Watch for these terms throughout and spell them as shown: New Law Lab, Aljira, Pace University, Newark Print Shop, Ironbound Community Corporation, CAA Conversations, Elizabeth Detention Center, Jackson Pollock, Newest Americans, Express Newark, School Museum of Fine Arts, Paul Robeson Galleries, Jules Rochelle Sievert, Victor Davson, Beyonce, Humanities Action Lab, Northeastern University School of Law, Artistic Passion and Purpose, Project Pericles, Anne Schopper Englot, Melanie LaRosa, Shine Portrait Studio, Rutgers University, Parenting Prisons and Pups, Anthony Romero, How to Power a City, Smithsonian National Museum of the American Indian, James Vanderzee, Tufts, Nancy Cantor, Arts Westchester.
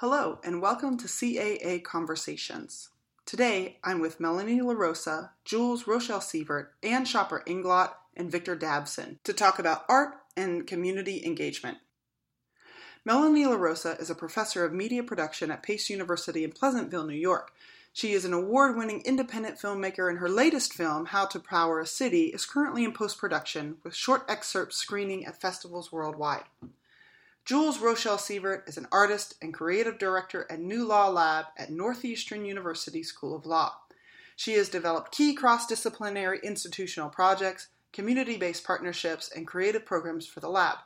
Hello, and welcome to CAA Conversations. Today, I'm with Melanie LaRosa, Jules Rochelle Sievert, Anne Schopper Englot, and Victor Davson to talk about art and community engagement. Melanie LaRosa is a professor of media production at Pace University in Pleasantville, New York. She is an award-winning independent filmmaker, and her latest film, How to Power a City, is currently in post-production with short excerpts screening at festivals worldwide. Jules Rochelle Sievert is an artist and creative director at New Law Lab at Northeastern University School of Law. She has developed key cross-disciplinary institutional projects, community-based partnerships, and creative programs for the lab.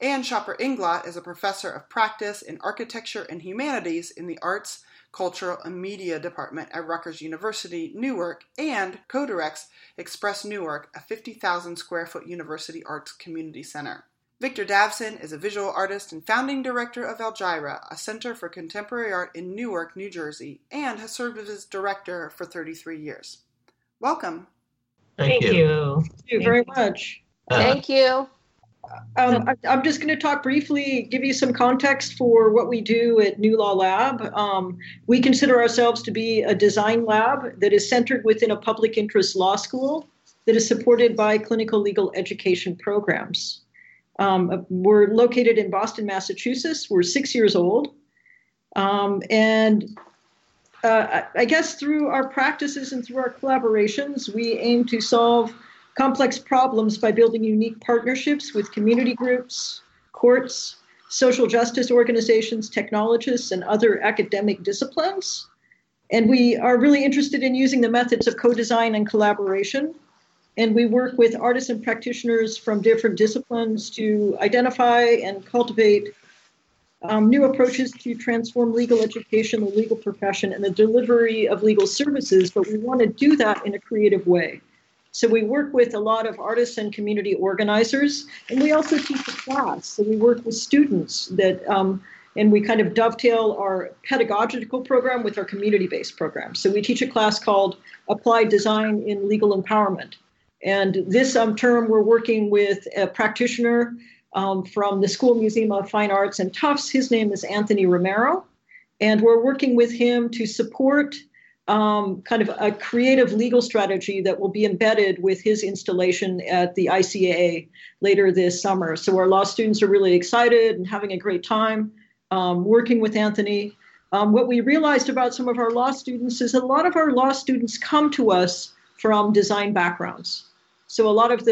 Anne Schopper Englot is a professor of practice in architecture and humanities in the arts, cultural, and media department at Rutgers University, Newark, and co-directs Express Newark, a 50,000-square-foot university arts community center. Victor Davson is a visual artist and founding director of Aljira, a center for contemporary art in Newark, New Jersey, and has served as director for 33 years. Welcome. Thank you. Thank you very much. Thank you. I'm just going to talk briefly, give you some context for what we do at New Law Lab. We consider ourselves to be a design lab that is centered within a public interest law school that is supported by clinical legal education programs. We're located in Boston, Massachusetts. We're 6 years old. I guess through our practices and through our collaborations, we aim to solve complex problems by building unique partnerships with community groups, courts, social justice organizations, technologists, and other academic disciplines. And we are really interested in using the methods of co-design and collaboration. And we work with artists and practitioners from different disciplines to identify and cultivate new approaches to transform legal education, the legal profession, and the delivery of legal services. But we want to do that in a creative way. So we work with a lot of artists and community organizers. And we also teach a class. So we work with students that, and we kind of dovetail our pedagogical program with our community-based program. So we teach a class called Applied Design in Legal Empowerment. And this term, we're working with a practitioner from the School Museum of Fine Arts in Tufts. His name is Anthony Romero. And we're working with him to support kind of a creative legal strategy that will be embedded with his installation at the ICAA later this summer. So our law students are really excited and having a great time working with Anthony. What we realized about some of our law students is a lot of our law students come to us from design backgrounds. So a lot of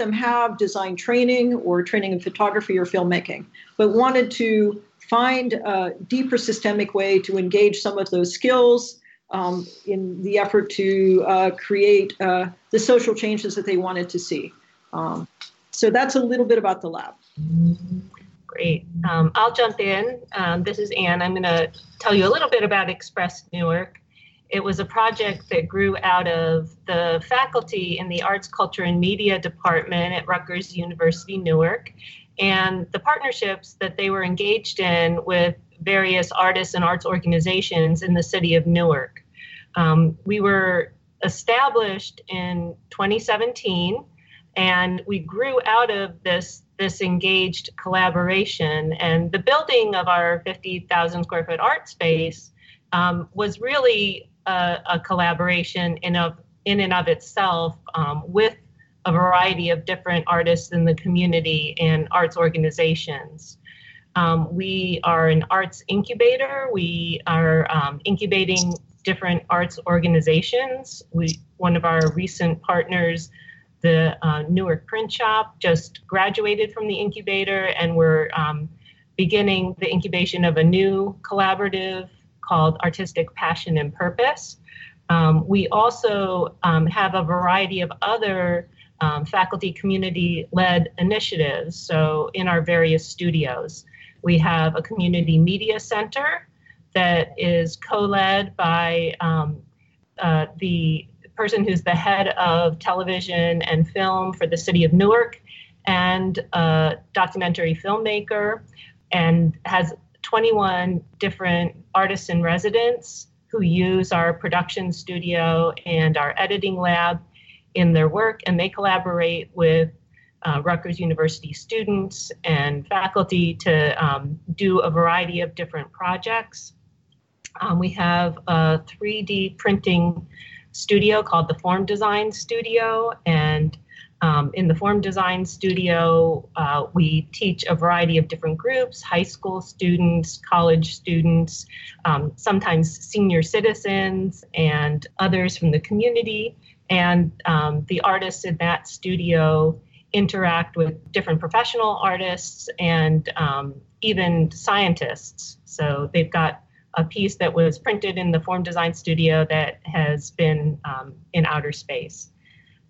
them have design training or training in photography or filmmaking, but wanted to find a deeper systemic way to engage some of those skills in the effort to create the social changes that they wanted to see. So that's a little bit about the lab. Great. I'll jump in. This is Anne. I'm going to tell you a little bit about Express Newark. It was a project that grew out of the faculty in the Arts, Culture, and Media Department at Rutgers University, Newark, and the partnerships that they were engaged in with various artists and arts organizations in the city of Newark. We were established in 2017, and we grew out of this engaged collaboration. And the building of our 50,000-square-foot art space was really a collaboration in and of itself with a variety of different artists in the community and arts organizations. We are an arts incubator. We are incubating different arts organizations. One of our recent partners, the Newark Print Shop, just graduated from the incubator, and we're beginning the incubation of a new collaborative called Artistic Passion and Purpose. We also have a variety of other faculty community-led initiatives. So in our various studios, we have a community media center that is co-led by the person who's the head of television and film for the city of Newark and a documentary filmmaker, and has 21 different artists in residence who use our production studio and our editing lab in their work, and they collaborate with Rutgers University students and faculty to do a variety of different projects. We have a 3D printing studio called the Form Design Studio, and in the Form Design Studio, we teach a variety of different groups, high school students, college students, sometimes senior citizens and others from the community. And the artists in that studio interact with different professional artists and even scientists. So they've got a piece that was printed in the Form Design Studio that has been in outer space.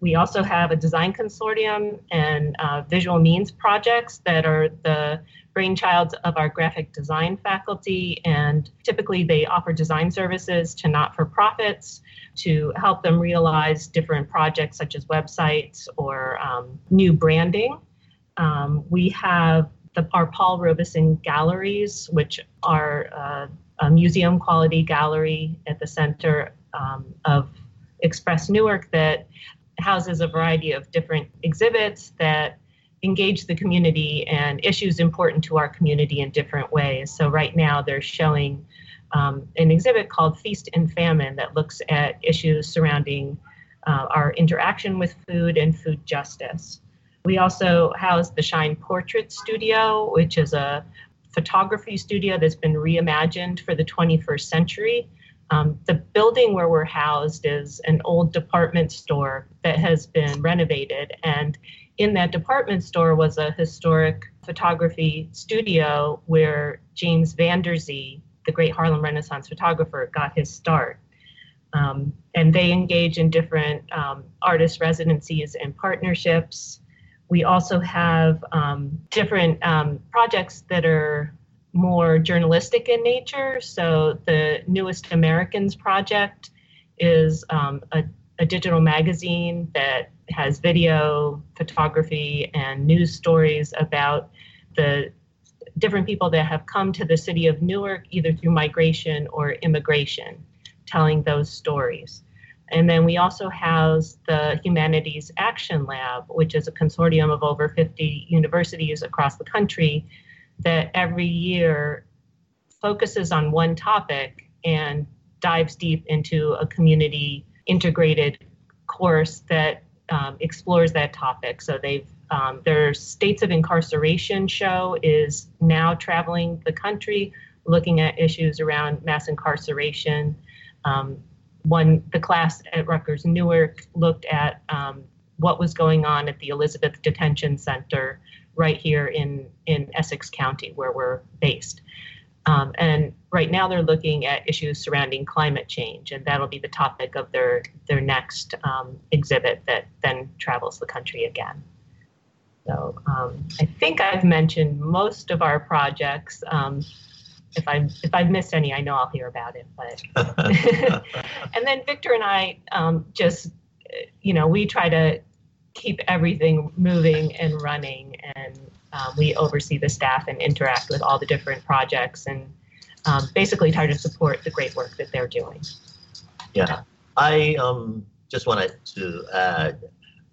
We also have a design consortium and visual means projects that are the brainchilds of our graphic design faculty, and typically they offer design services to not-for-profits to help them realize different projects such as websites or new branding. We have our Paul Robeson Galleries, which are a museum quality gallery at the center of Express Newark that houses a variety of different exhibits that engage the community and issues important to our community in different ways. So right now they're showing an exhibit called Feast and Famine that looks at issues surrounding our interaction with food and food justice. We also house the Shine Portrait Studio, which is a photography studio that's been reimagined for the 21st century. The building where we're housed is an old department store that has been renovated, and in that department store was a historic photography studio where James Vanderzee, the great Harlem Renaissance photographer, got his start. And they engage in different artist residencies and partnerships. We also have different projects that are more journalistic in nature. So the Newest Americans project is a digital magazine that has video, photography, and news stories about the different people that have come to the city of Newark, either through migration or immigration, telling those stories. And then we also house the Humanities Action Lab, which is a consortium of over 50 universities across the country that every year focuses on one topic and dives deep into a community integrated course that explores that topic. So they've their States of Incarceration show is now traveling the country, looking at issues around mass incarceration. The class at Rutgers Newark looked at what was going on at the Elizabeth Detention Center right here in Essex County, where we're based. And right now they're looking at issues surrounding climate change, and that'll be the topic of their next exhibit that then travels the country again. So I think I've mentioned most of our projects. If I've missed any, I know I'll hear about it. But and then Victor and I just, we try to keep everything moving and running, and we oversee the staff and interact with all the different projects, and basically try to support the great work that they're doing. Yeah, I just wanted to add,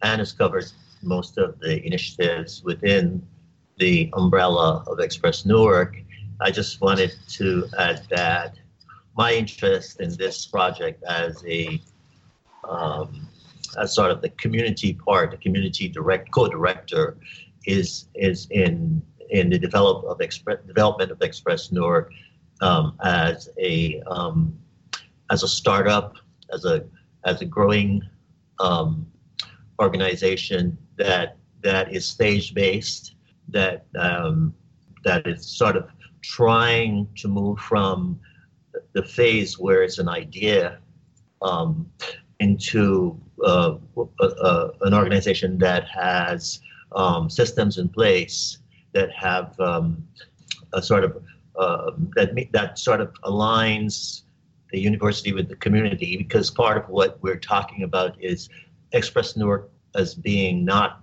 Anne has covered most of the initiatives within the umbrella of Express Newark. I just wanted to add that my interest in this project as as sort of the community part, the community co-director, is in the development of Express Newark as a startup, as a growing organization that is stage based, that is sort of trying to move from the phase where it's an idea into an organization that has systems in place that have that sort of aligns the university with the community, because part of what we're talking about is Express Newark as being not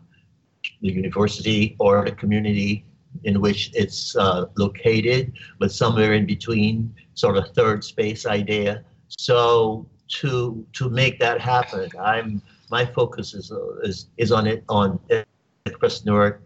the university or the community in which it's located, but somewhere in between, sort of third space idea. So to make that happen, my focus is on Express Newark,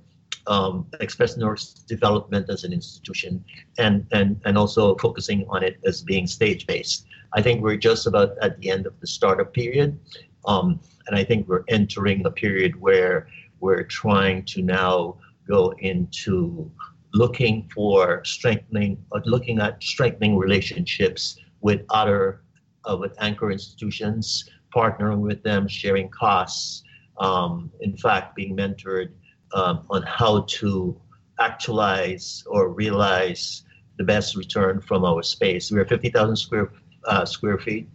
Express Newark's development as an institution, and also focusing on it as being stage-based. I think we're just about at the end of the startup period, and I think we're entering a period where we're trying to now go into looking for strengthening, or looking at strengthening relationships with other with anchor institutions, partnering with them, sharing costs, in fact, being mentored on how to actualize or realize the best return from our space. We're 50,000 square feet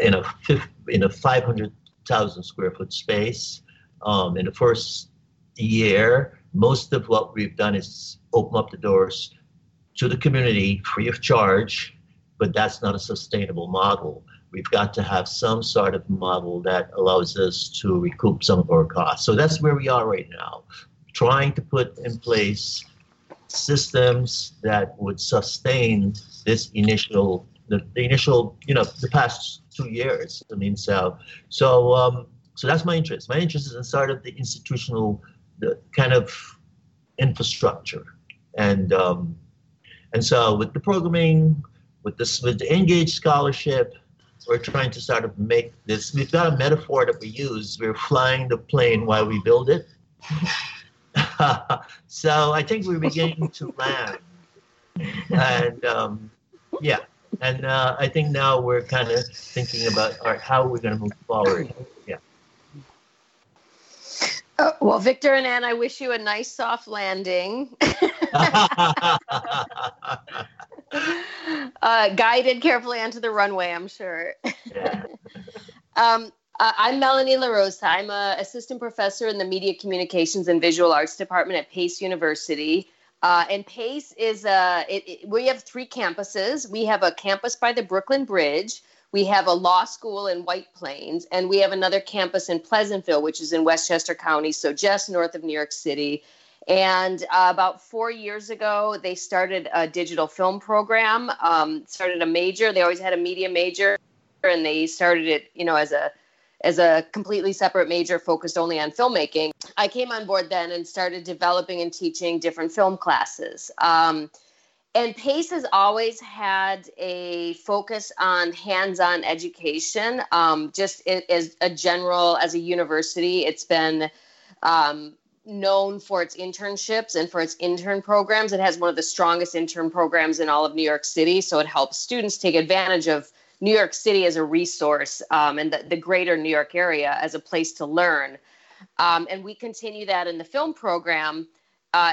in a 500,000 square foot space. In the first year, most of what we've done is open up the doors to the community free of charge, but that's not a sustainable model. We've got to have some sort of model that allows us to recoup some of our costs. So that's where we are right now, trying to put in place systems that would sustain this initial, the initial, you know, the past 2 years. I mean, so that's my interest. My interest is in sort of the institutional, the kind of infrastructure, and so with the programming, with the engaged scholarship, we're trying to sort of make this. We've got a metaphor that we use. We're flying the plane while we build it. So I think we're beginning to land, and yeah, and I think now we're kind of thinking about, all right, how are we going to move forward? Yeah. Oh, well, Victor and Anne, I wish you a nice soft landing. Guided carefully onto the runway, I'm sure. Yeah. I'm Melanie LaRosa. I'm an assistant professor in the Media Communications and Visual Arts Department at Pace University. And Pace is, we have three campuses. We have a campus by the Brooklyn Bridge. We have a law school in White Plains, and we have another campus in Pleasantville, which is in Westchester County, so just north of New York City. And about 4 years ago, they started a digital film program, started a major. They always had a media major, and they started it, you know, as a completely separate major focused only on filmmaking. I came on board then and started developing and teaching different film classes. And Pace has always had a focus on hands-on education, just as a general, as a university. It's been known for its internships and for its intern programs. It has one of the strongest intern programs in all of New York City, so it helps students take advantage of New York City as a resource, and the greater New York area as a place to learn. And we continue that in the film program.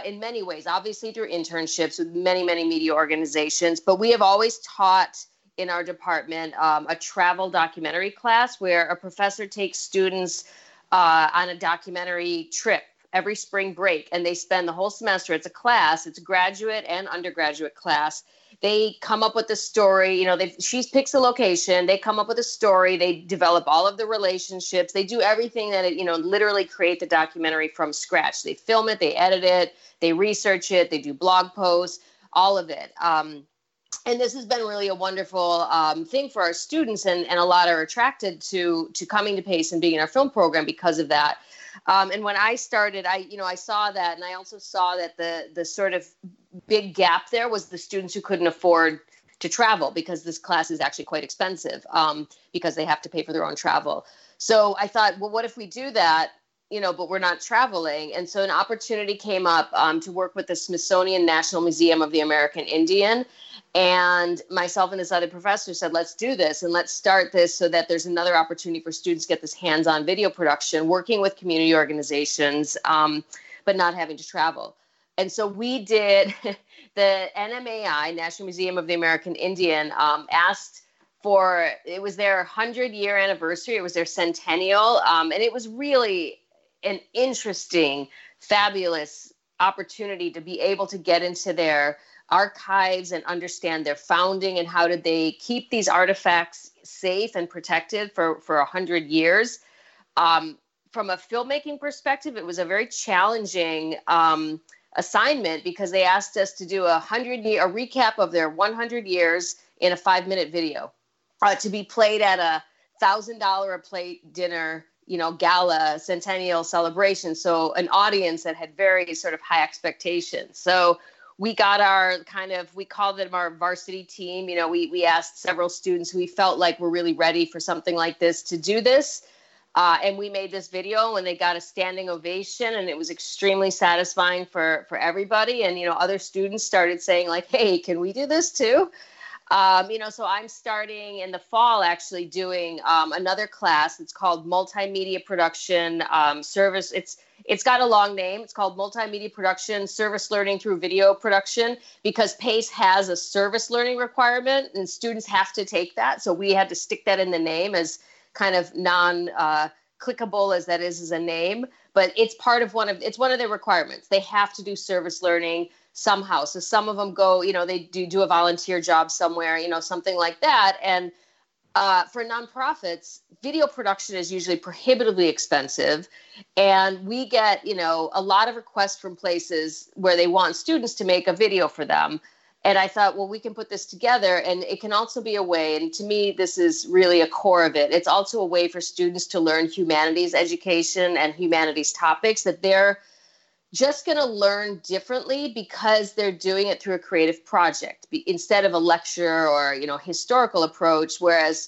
In many ways, obviously through internships with many, many media organizations. But we have always taught in our department a travel documentary class where a professor takes students on a documentary trip every spring break. And they spend the whole semester. It's a class. It's a graduate and undergraduate class. They come up with a story. You know, she picks a location. They come up with a story. They develop all of the relationships. They do everything that, it, you know, literally create the documentary from scratch. They film it. They edit it. They research it. They do blog posts, all of it. And this has been really a wonderful thing for our students. And a lot are attracted to coming to Pace and being in our film program because of that. And when I started, I saw that. And I also saw that the sort of big gap there was the students who couldn't afford to travel because this class is actually quite expensive because they have to pay for their own travel. So I thought, well, what if we do that, you know, but we're not traveling? And so an opportunity came up to work with the Smithsonian National Museum of the American Indian. And myself and this other professor said, let's do this and let's start this so that there's another opportunity for students to get this hands-on video production, working with community organizations, but not having to travel. And so we did, the NMAI, National Museum of the American Indian, asked for, it was their 100-year anniversary, it was their centennial, and it was really an interesting, fabulous opportunity to be able to get into their archives and understand their founding and how did they keep these artifacts safe and protected for 100 years. From a filmmaking perspective, it was a very challenging assignment because they asked us to do a recap of their 100 years in a 5-minute video to be played at $1,000 a plate dinner you know, gala centennial celebration. So an audience that had very sort of high expectations. So we got our kind of, we called them our varsity team. You know, we asked several students who we felt like were really ready for something like this to do this. And we made this video and they got a standing ovation, and it was extremely satisfying for everybody. And, you know, other students started saying like, hey, can we do this too? You know, so I'm starting in the fall actually doing another class. It's called Multimedia Production Service. It's got a long name. It's called Multimedia Production Service Learning Through Video Production, because PACE has a service learning requirement and students have to take that. So we had to stick that in the name, as kind of non-clickable as that is as a name, but it's part of one of their requirements. They have to do service learning somehow. So some of them go, you know, they do a volunteer job somewhere, you know, something like that. And for nonprofits, video production is usually prohibitively expensive. And we get, you know, a lot of requests from places where they want students to make a video for them. And I thought, well, we can put this together, and it can also be a way, and to me, this is really a core of it. It's also a way for students to learn humanities education and humanities topics that they're just going to learn differently because they're doing it through a creative project instead of a lecture or, you know, historical approach. Whereas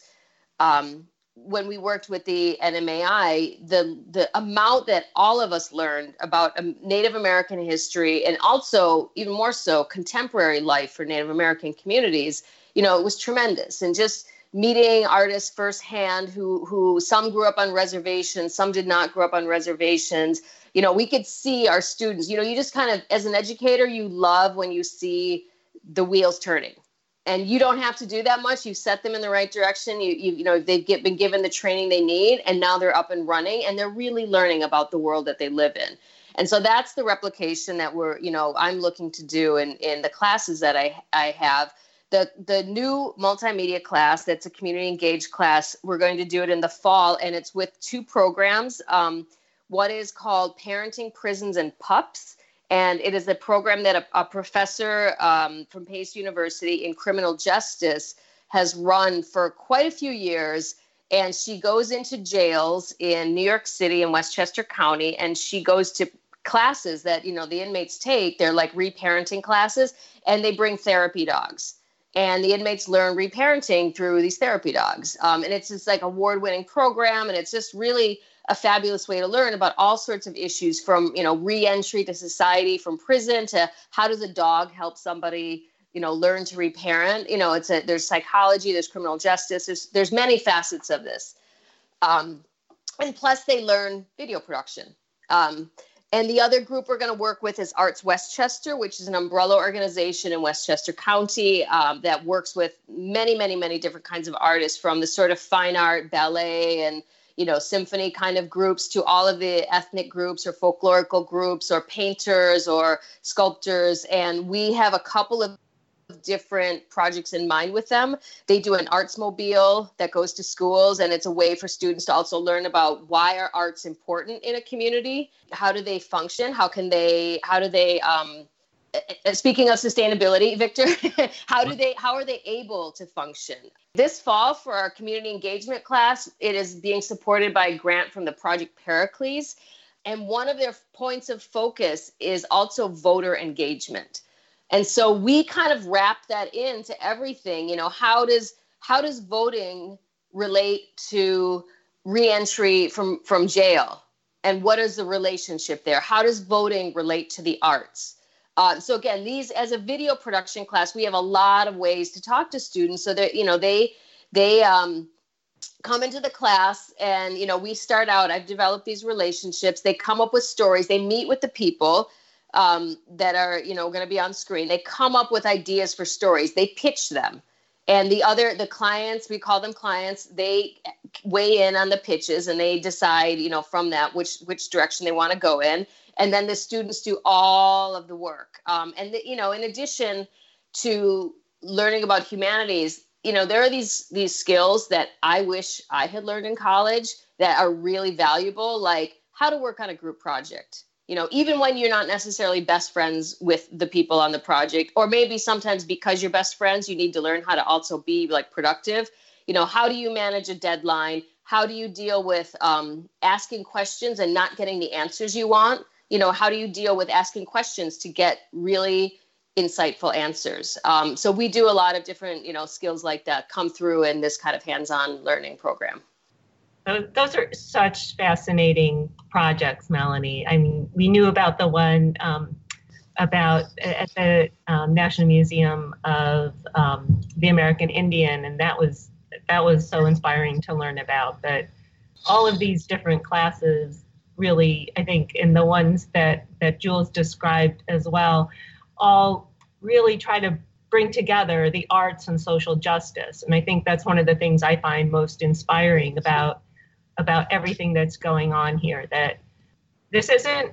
when we worked with the NMAI, the amount that all of us learned about Native American history, and also even more so contemporary life for Native American communities, you know, it was tremendous. And just meeting artists firsthand who some grew up on reservations, some did not grow up on reservations. You know, we could see our students, you know, you just kind of, as an educator, you love when you see the wheels turning. And you don't have to do that much. You set them in the right direction. You know, they've been given the training they need, and now they're up and running, and they're really learning about the world that they live in. And so that's the replication that we're, you know, I'm looking to do in the classes that I have. The new multimedia class, that's a community engaged class, we're going to do it in the fall, and it's with two programs. One is called Parenting Prisons and Pups. And it is a program that a professor from Pace University in criminal justice has run for quite a few years. And she goes into jails in New York City and Westchester County, and she goes to classes that, you know, the inmates take. They're like reparenting classes, and they bring therapy dogs. And the inmates learn reparenting through these therapy dogs. And it's just like award-winning program, and it's just really a fabulous way to learn about all sorts of issues, from, you know, reentry to society, from prison to how does a dog help somebody, you know, learn to reparent. You know, there's psychology, there's criminal justice, there's many facets of this. And plus they learn video production. And the other group we're going to work with is Arts Westchester, which is an umbrella organization in Westchester County that works with many, many, many different kinds of artists, from the sort of fine art, ballet, and, you know, symphony kind of groups, to all of the ethnic groups or folklorical groups or painters or sculptors. And we have a couple of different projects in mind with them. They do an arts mobile that goes to schools, and it's a way for students to also learn about why are arts important in a community? How do they function? How do they speaking of sustainability, Victor, how are they able to function? This fall, for our community engagement class, it is being supported by a grant from the Project Pericles. And one of their points of focus is also voter engagement. And so we kind of wrap that into everything. You know, how does voting relate to reentry from jail? And what is the relationship there? How does voting relate to the arts? So again, these, as a video production class, we have a lot of ways to talk to students, so that, you know, they come into the class, and, you know, we start out, I've developed these relationships. They come up with stories. They meet with the people that are, you know, going to be on screen. They come up with ideas for stories. They pitch them. And the clients, we call them clients, they weigh in on the pitches, and they decide, you know, from that which direction they want to go in. And then the students do all of the work. You know, in addition to learning about humanities, you know, there are these skills that I wish I had learned in college that are really valuable, like how to work on a group project. You know, even when you're not necessarily best friends with the people on the project, or maybe sometimes because you're best friends, you need to learn how to also be like productive. You know, how do you manage a deadline? How do you deal with asking questions and not getting the answers you want? You know, how do you deal with asking questions to get really insightful answers? So we do a lot of different, you know, skills like that come through in this kind of hands-on learning program. Those are such fascinating projects, Melanie. I mean, we knew about the one about at the National Museum of the American Indian, and that was so inspiring to learn about. But all of these different classes really, I think, and the ones that Jules described as well, all really try to bring together the arts and social justice. And I think that's one of the things I find most inspiring about everything that's going on here, that this isn't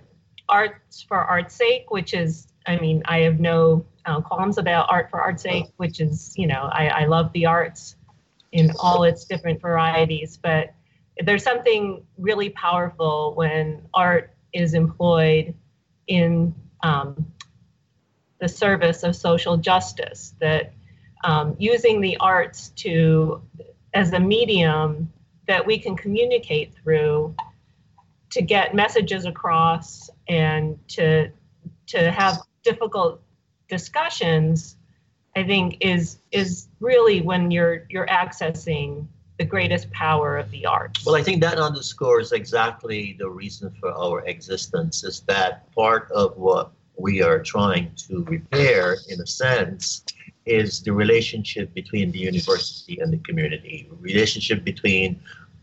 arts for art's sake, which is, I mean, I have no qualms about art for art's sake, which is, you know, I love the arts in all its different varieties, but there's something really powerful when art is employed in the service of social justice, that using the arts as a medium that we can communicate through to get messages across and to have difficult discussions, I think is really when you're accessing the greatest power of the arts. Well, I think that underscores exactly the reason for our existence, is that part of what we are trying to repair, in a sense, is the relationship between the university and the community, relationship between,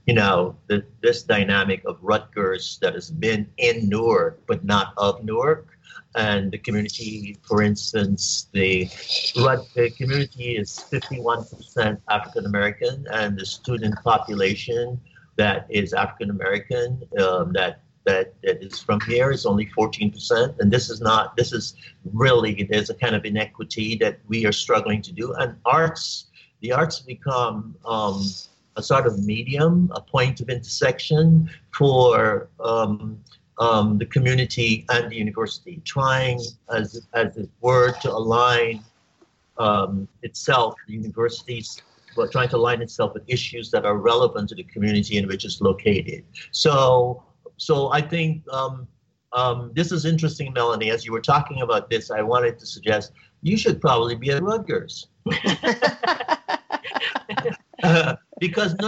you know, this dynamic of Rutgers that has been in Newark but not of Newark, and the community. For instance, the community is 51% African American, and the student population that is African American that is from here is only 14%. And this is really, there's a kind of inequity that we are struggling to do. And the arts become a sort of medium, a point of intersection for the community and the university, trying, as it were, to align itself, the universities, but trying to align itself with issues that are relevant to the community in which it's located. So I think this is interesting, Melanie. As you were talking about this, I wanted to suggest you should probably be at Rutgers. Because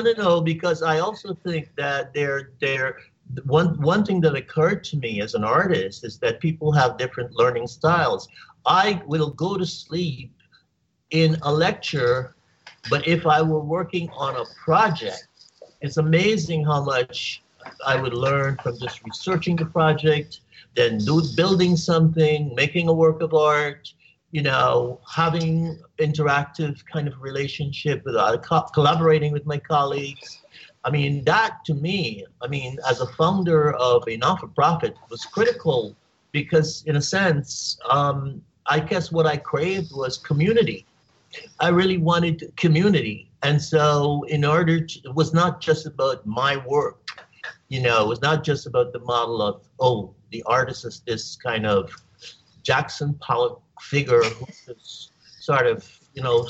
I also think that they're one thing that occurred to me as an artist is that people have different learning styles. I will go to sleep in a lecture, but if I were working on a project, it's amazing how much I would learn from just researching the project, then building something, making a work of art, you know, having interactive kind of relationship with collaborating with my colleagues. I mean, that to me, as a founder of a not-for-profit, was critical because, in a sense, I guess what I craved was community. I really wanted community. And so it was not just about my work, you know, it was not just about the model of, oh, the artist is this kind of Jackson Pollock figure who's this sort of, you know,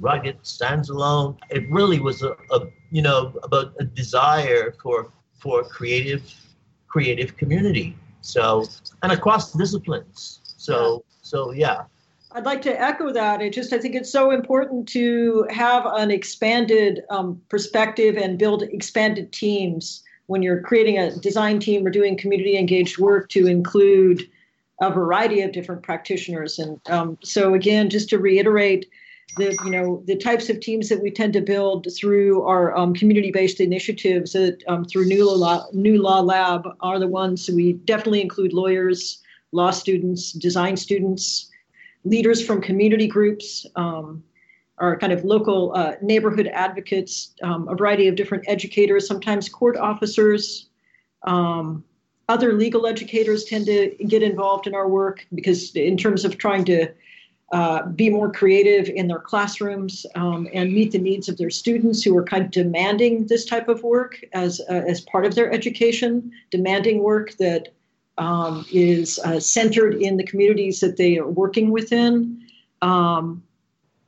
rugged, stands alone. It really was about a desire for creative community. So, and across disciplines. So yeah. I'd like to echo that. I think it's so important to have an expanded perspective and build expanded teams when you're creating a design team or doing community engaged work to include a variety of different practitioners. And so again, just to reiterate, the types of teams that we tend to build through our community-based initiatives through New Law Lab are the ones we definitely include: lawyers, law students, design students, leaders from community groups, our kind of local neighborhood advocates, a variety of different educators, sometimes court officers. Other legal educators tend to get involved in our work because in terms of trying to be more creative in their classrooms and meet the needs of their students who are kind of demanding this type of work as part of their education, demanding work that is centered in the communities that they are working within.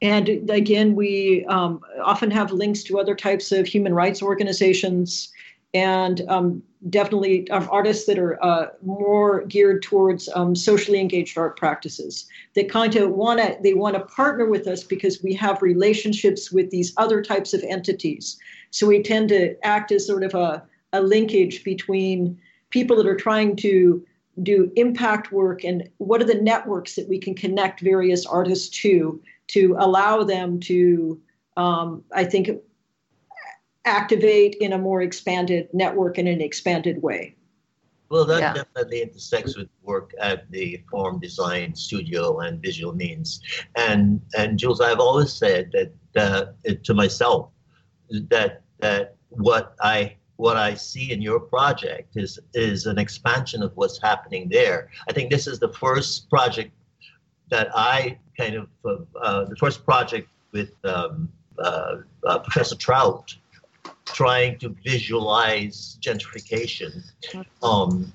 And again, we often have links to other types of human rights organizations and definitely artists that are more geared towards socially engaged art practices. They kind of want to partner with us because we have relationships with these other types of entities. So we tend to act as sort of a linkage between people that are trying to do impact work and what are the networks that we can connect various artists to allow them to, I think, activate in a more expanded network in an expanded way. Well, that definitely intersects with work at the Form Design Studio and Visual Means. And Jules, I've always said that to myself that what I see in your project is an expansion of what's happening there. I think this is the first project that I kind of, the first project with Professor Trout, trying to visualize gentrification,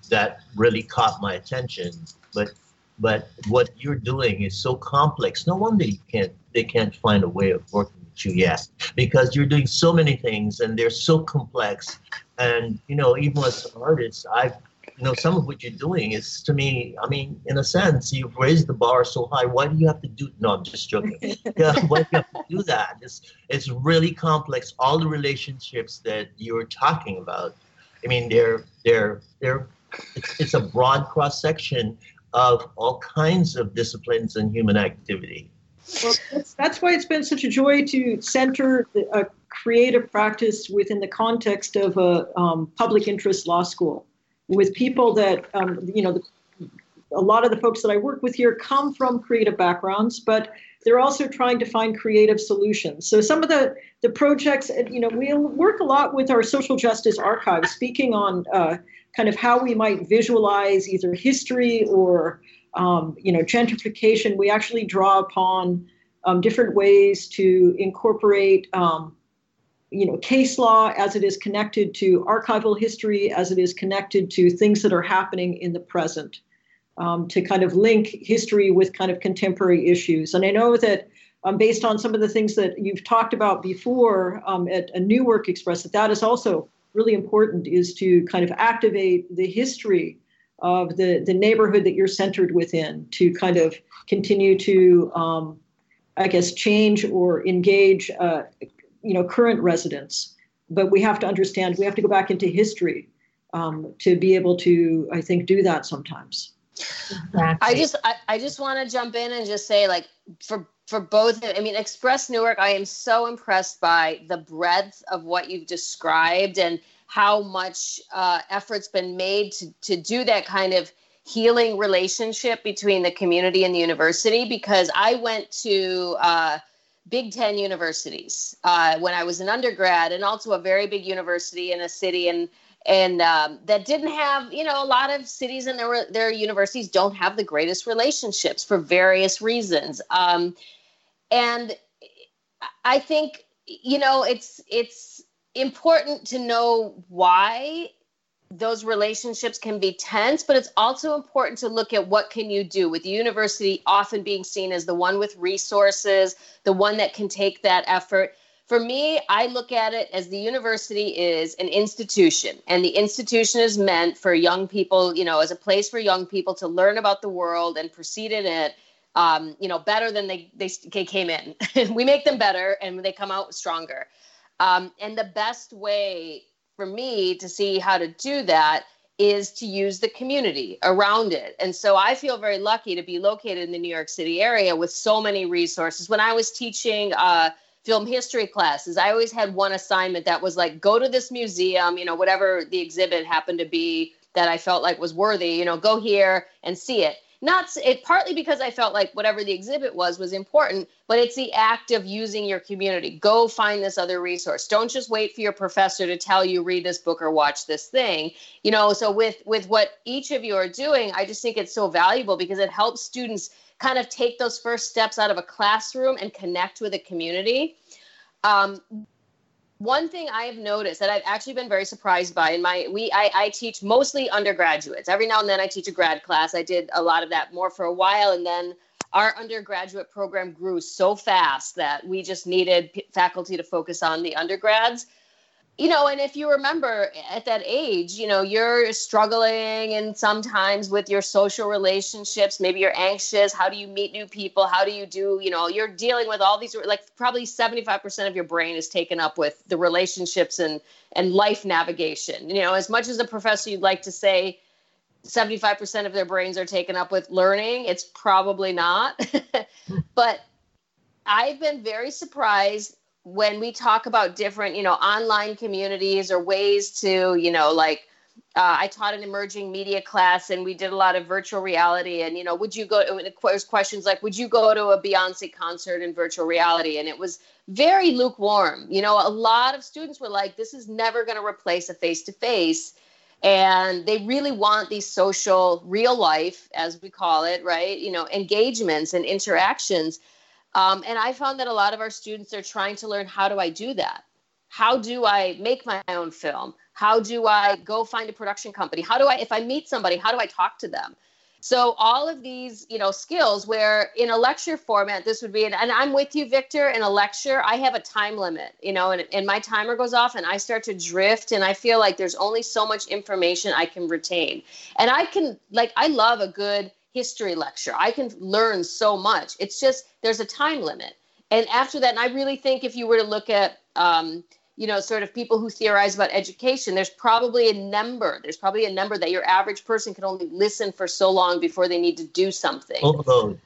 that really caught my attention. But what you're doing is so complex. No wonder they can't find a way of working with you yet, because you're doing so many things and they're so complex. And you know, even as artists, some of what you're doing is, to me, I mean, in a sense, you've raised the bar so high. Why do you have to do? No, I'm just joking. Why do you have to do that? It's really complex. All the relationships that you're talking about, I mean, they're. It's a broad cross section of all kinds of disciplines and human activity. Well, that's why it's been such a joy to center a creative practice within the context of a public interest law school, with people that, a lot of the folks that I work with here come from creative backgrounds, but they're also trying to find creative solutions. So some of the projects, we work a lot with our social justice archives, speaking on kind of how we might visualize either history or, gentrification. We actually draw upon different ways to incorporate case law as it is connected to archival history, as it is connected to things that are happening in the present, to kind of link history with kind of contemporary issues. And I know that based on some of the things that you've talked about before at a Newark Express, that is also really important, is to kind of activate the history of the neighborhood that you're centered within to kind of continue to, change or engage current residents. But we have to understand, we have to go back into history to be able to, I think, do that sometimes. Exactly. I just want to jump in and just say, like, for both, I mean, Express Newark, I am so impressed by the breadth of what you've described and how much effort's been made to do that kind of healing relationship between the community and the university, because I went to Big Ten universities when I was an undergrad, and also a very big university in a city, and that didn't have, a lot of cities and their universities don't have the greatest relationships for various reasons. And I think, it's important to know why those relationships can be tense, but it's also important to look at what can you do, with the university often being seen as the one with resources, the one that can take that effort. For me, I look at it as the university is an institution, and the institution is meant for young people, as a place for young people to learn about the world and proceed in it, better than they came in. We make them better and they come out stronger. And the best way for me to see how to do that is to use the community around it. And so I feel very lucky to be located in the New York City area with so many resources. When I was teaching film history classes, I always had one assignment that was like, go to this museum, whatever the exhibit happened to be that I felt like was worthy, go here and see it. Partly because I felt like whatever the exhibit was important, but it's the act of using your community. Go find this other resource. Don't just wait for your professor to tell you, read this book or watch this thing. So with what each of you are doing, I just think it's so valuable because it helps students kind of take those first steps out of a classroom and connect with a community. One thing I've noticed that I've actually been very surprised by I teach mostly undergraduates. Every now and then I teach a grad class. I did a lot of that more for a while. And then our undergraduate program grew so fast that we just needed faculty to focus on the undergrads. You know, and if you remember at that age, you know, you're struggling and sometimes with your social relationships, maybe you're anxious. How do you meet new people? How do you do, you know, you're dealing with all these, like probably 75% of your brain is taken up with the relationships and life navigation. You know, as much as a professor, you'd like to say 75% of their brains are taken up with learning. It's probably not. But I've been very surprised when we talk about different, you know, online communities or ways to, you know, like I taught an emerging media class and we did a lot of virtual reality. And, you know, would you go, it was questions like, would you go to a Beyonce concert in virtual reality? And it was very lukewarm. You know, a lot of students were like, this is never going to replace a face-to-face. And they really want these social real life, as we call it, right? You know, engagements and interactions. And I found that a lot of our students are trying to learn, how do I do that? How do I make my own film? How do I go find a production company? How do I, if I meet somebody, how do I talk to them? So all of these, you know, skills where in a lecture format, this would be, and I'm with you, Victor, in a lecture, I have a time limit, you know, and my timer goes off and I start to drift and I feel like there's only so much information I can retain. And I can, like, I love a good history lecture. I can learn so much. It's just, there's a time limit. And after that, and I really think if you were to look at, you know, sort of people who theorize about education, there's probably a number. There's probably a number that your average person can only listen for so long before they need to do something. Overload,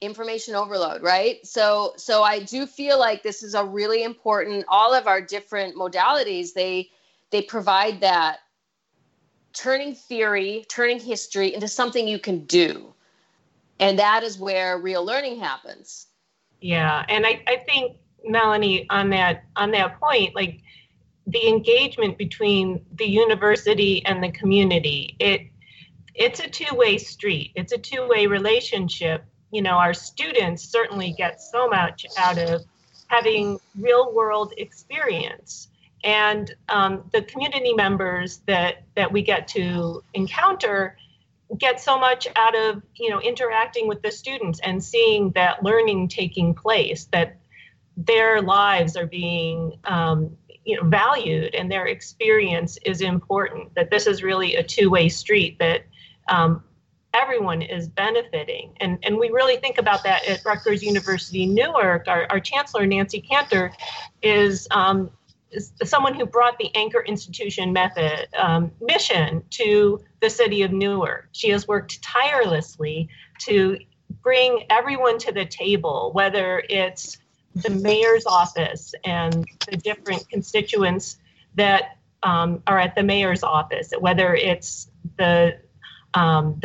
information overload, right? So I do feel like this is a really important, all of our different modalities, they provide that. Turning theory, turning history into something you can do. And that is where real learning happens. Yeah. And I think, Melanie, on that point, like the engagement between the university and the community, it's a two-way street. It's a two-way relationship. You know, our students certainly get so much out of having real-world experience. And the community members that we get to encounter get so much out of, you know, interacting with the students and seeing that learning taking place, that their lives are being, you know, valued and their experience is important, that this is really a two-way street, that everyone is benefiting. And we really think about that at Rutgers University, Newark. Our chancellor, Nancy Cantor, is someone who brought the anchor institution method mission to the city of Newark. She has worked tirelessly to bring everyone to the table, whether it's the mayor's office and the different constituents that are at the mayor's office, whether it's the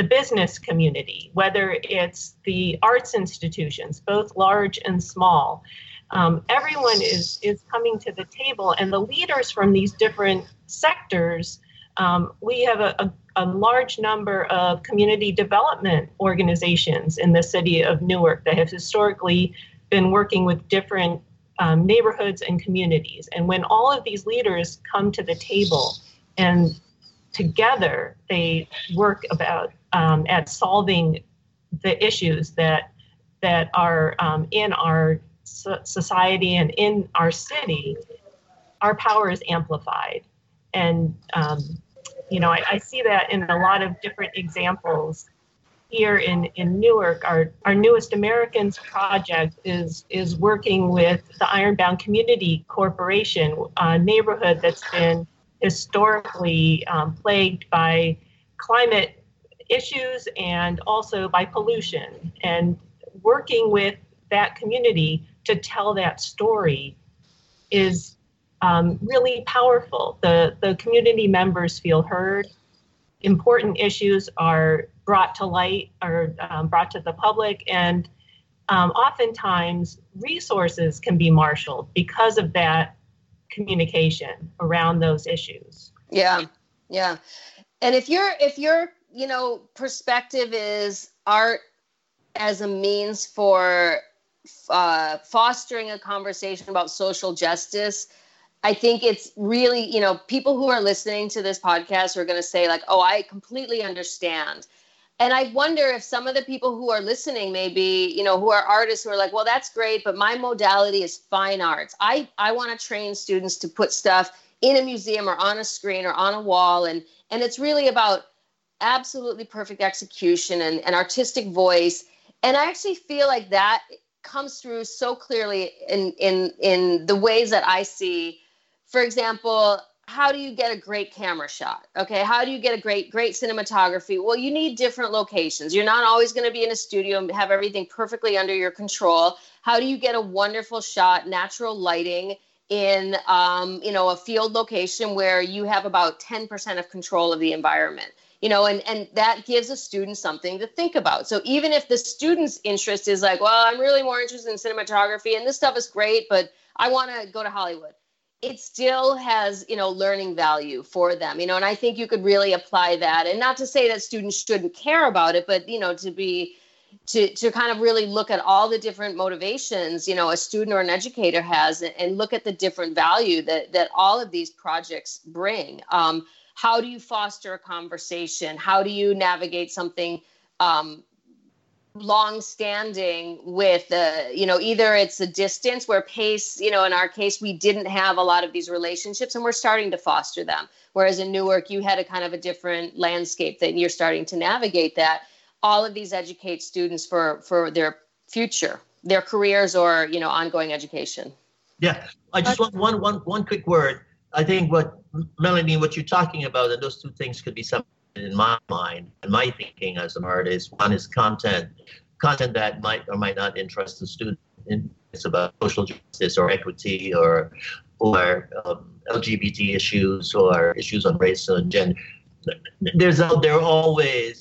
business community, whether it's the arts institutions, both large and small. Everyone is coming to the table, and the leaders from these different sectors, we have a large number of community development organizations in the city of Newark that have historically been working with different neighborhoods and communities. And when all of these leaders come to the table and together they work about at solving the issues that are in our society and in our city, our power is amplified. And, you know, I see that in a lot of different examples. Here in Newark, our Newest Americans project is working with the Ironbound Community Corporation, a neighborhood that's been historically plagued by climate issues and also by pollution. And working with that community to tell that story is really powerful. The community members feel heard. Important issues are brought to light, or brought to the public, and oftentimes resources can be marshaled because of that communication around those issues. Yeah, yeah. And if your you know perspective is art as a means for fostering a conversation about social justice, I think it's really, you know, people who are listening to this podcast are going to say like, oh, I completely understand. And I wonder if some of the people who are listening, maybe, you know, who are artists who are like, well, that's great, but my modality is fine arts. I want to train students to put stuff in a museum or on a screen or on a wall. And it's really about absolutely perfect execution and artistic voice. And I actually feel like that comes through so clearly in the ways that I see, for example, how do you get a great camera shot? Okay, how do you get a great cinematography? Well, you need different locations. You're not always going to be in a studio and have everything perfectly under your control. How do you get a wonderful shot, natural lighting in a field location where you have about 10% of control of the environment? You know, and that gives a student something to think about. So even if the student's interest is like, well, I'm really more interested in cinematography and this stuff is great, but I want to go to Hollywood. It still has, you know, learning value for them, you know, and I think you could really apply that. And not to say that students shouldn't care about it, but, you know, to kind of really look at all the different motivations, you know, a student or an educator has and look at the different value that all of these projects bring. How do you foster a conversation? How do you navigate something long-standing with, either it's a distance where Pace, you know, in our case, we didn't have a lot of these relationships and we're starting to foster them. Whereas in Newark, you had a kind of a different landscape that you're starting to navigate that. All of these educate students for their future, their careers or, you know, ongoing education. Yeah, I just want one quick word. I think what, Melanie, what you're talking about, and those two things could be something in my mind and my thinking as an artist. One is content that might or might not interest the student. It's about social justice or equity or LGBT issues or issues on race and gender. There's always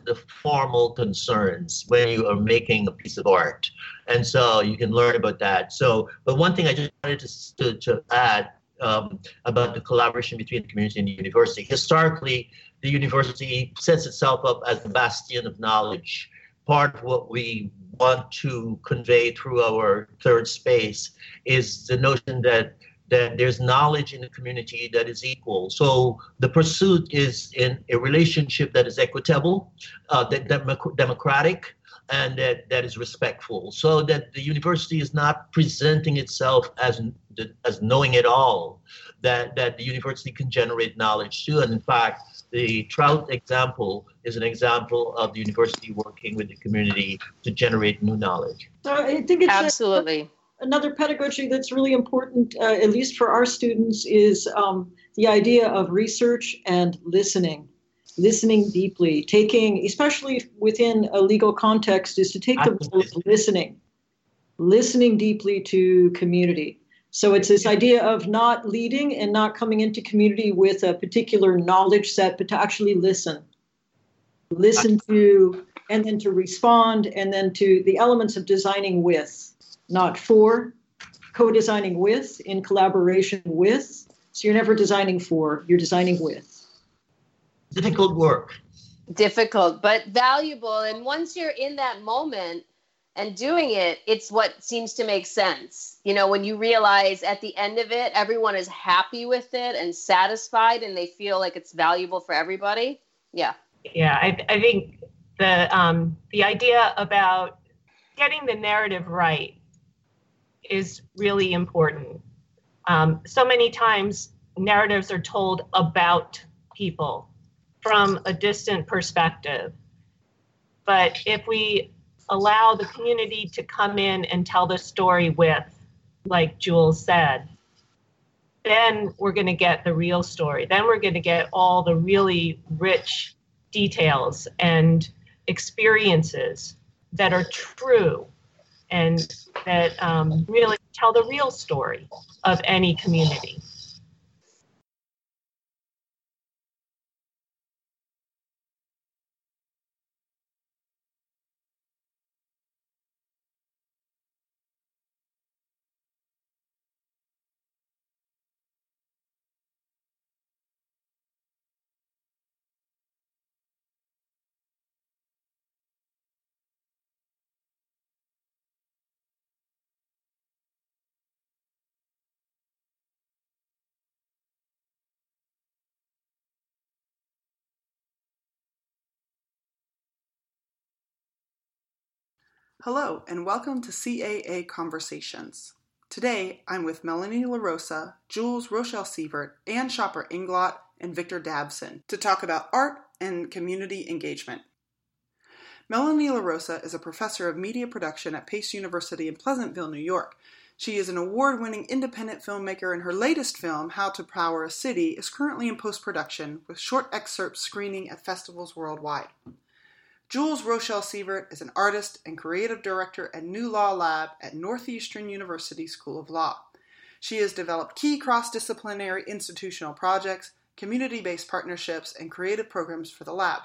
the formal concerns when you are making a piece of art. And so you can learn about that. So, but one thing I just wanted to add about the collaboration between the community and the university. Historically, the university sets itself up as the bastion of knowledge. Part of what we want to convey through our third space is the notion that there's knowledge in the community that is equal. So the pursuit is in a relationship that is equitable, democratic, and that is respectful. So that the university is not presenting itself as knowing it all, that the university can generate knowledge too. And in fact, the Trout example is an example of the university working with the community to generate new knowledge. I think it's absolutely. Another pedagogy that's really important, at least for our students, is the idea of research and listening deeply, taking, especially within a legal context, is to take the role of listening deeply to community. So it's this idea of not leading and not coming into community with a particular knowledge set, but to actually listen to, and then to respond, and then to the elements of designing with. Not for, co-designing with, in collaboration with. So you're never designing for, you're designing with. Difficult work. Difficult, but valuable. And once you're in that moment and doing it, it's what seems to make sense. You know, when you realize at the end of it, everyone is happy with it and satisfied and they feel like it's valuable for everybody. Yeah. Yeah, I think the idea about getting the narrative right is really important. So many times narratives are told about people from a distant perspective. But if we allow the community to come in and tell the story with, like Jules said, then we're going to get the real story. Then we're going to get all the really rich details and experiences that are true and that really tell the real story of any community. Hello, and welcome to CAA Conversations. Today, I'm with Melanie LaRosa, Jules Rochelle Sievert, Anne Schopper Englot, and Victor Davson to talk about art and community engagement. Melanie LaRosa is a professor of media production at Pace University in Pleasantville, New York. She is an award-winning independent filmmaker, and her latest film, How to Power a City, is currently in post-production with short excerpts screening at festivals worldwide. Jules Rochelle Sievert is an artist and creative director at New Law Lab at Northeastern University School of Law. She has developed key cross-disciplinary institutional projects, community-based partnerships, and creative programs for the lab.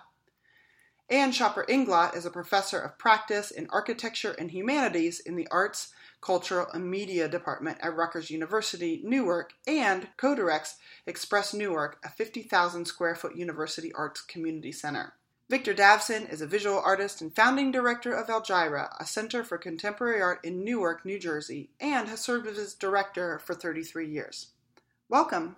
Anne Schopper Englot is a professor of practice in architecture and humanities in the Arts, Cultural, and Media Department at Rutgers University, Newark, and co-directs Express Newark, a 50,000-square-foot university arts community center. Victor Davson is a visual artist and founding director of Aljira, a center for contemporary art in Newark, New Jersey, and has served as director for 33 years. Welcome.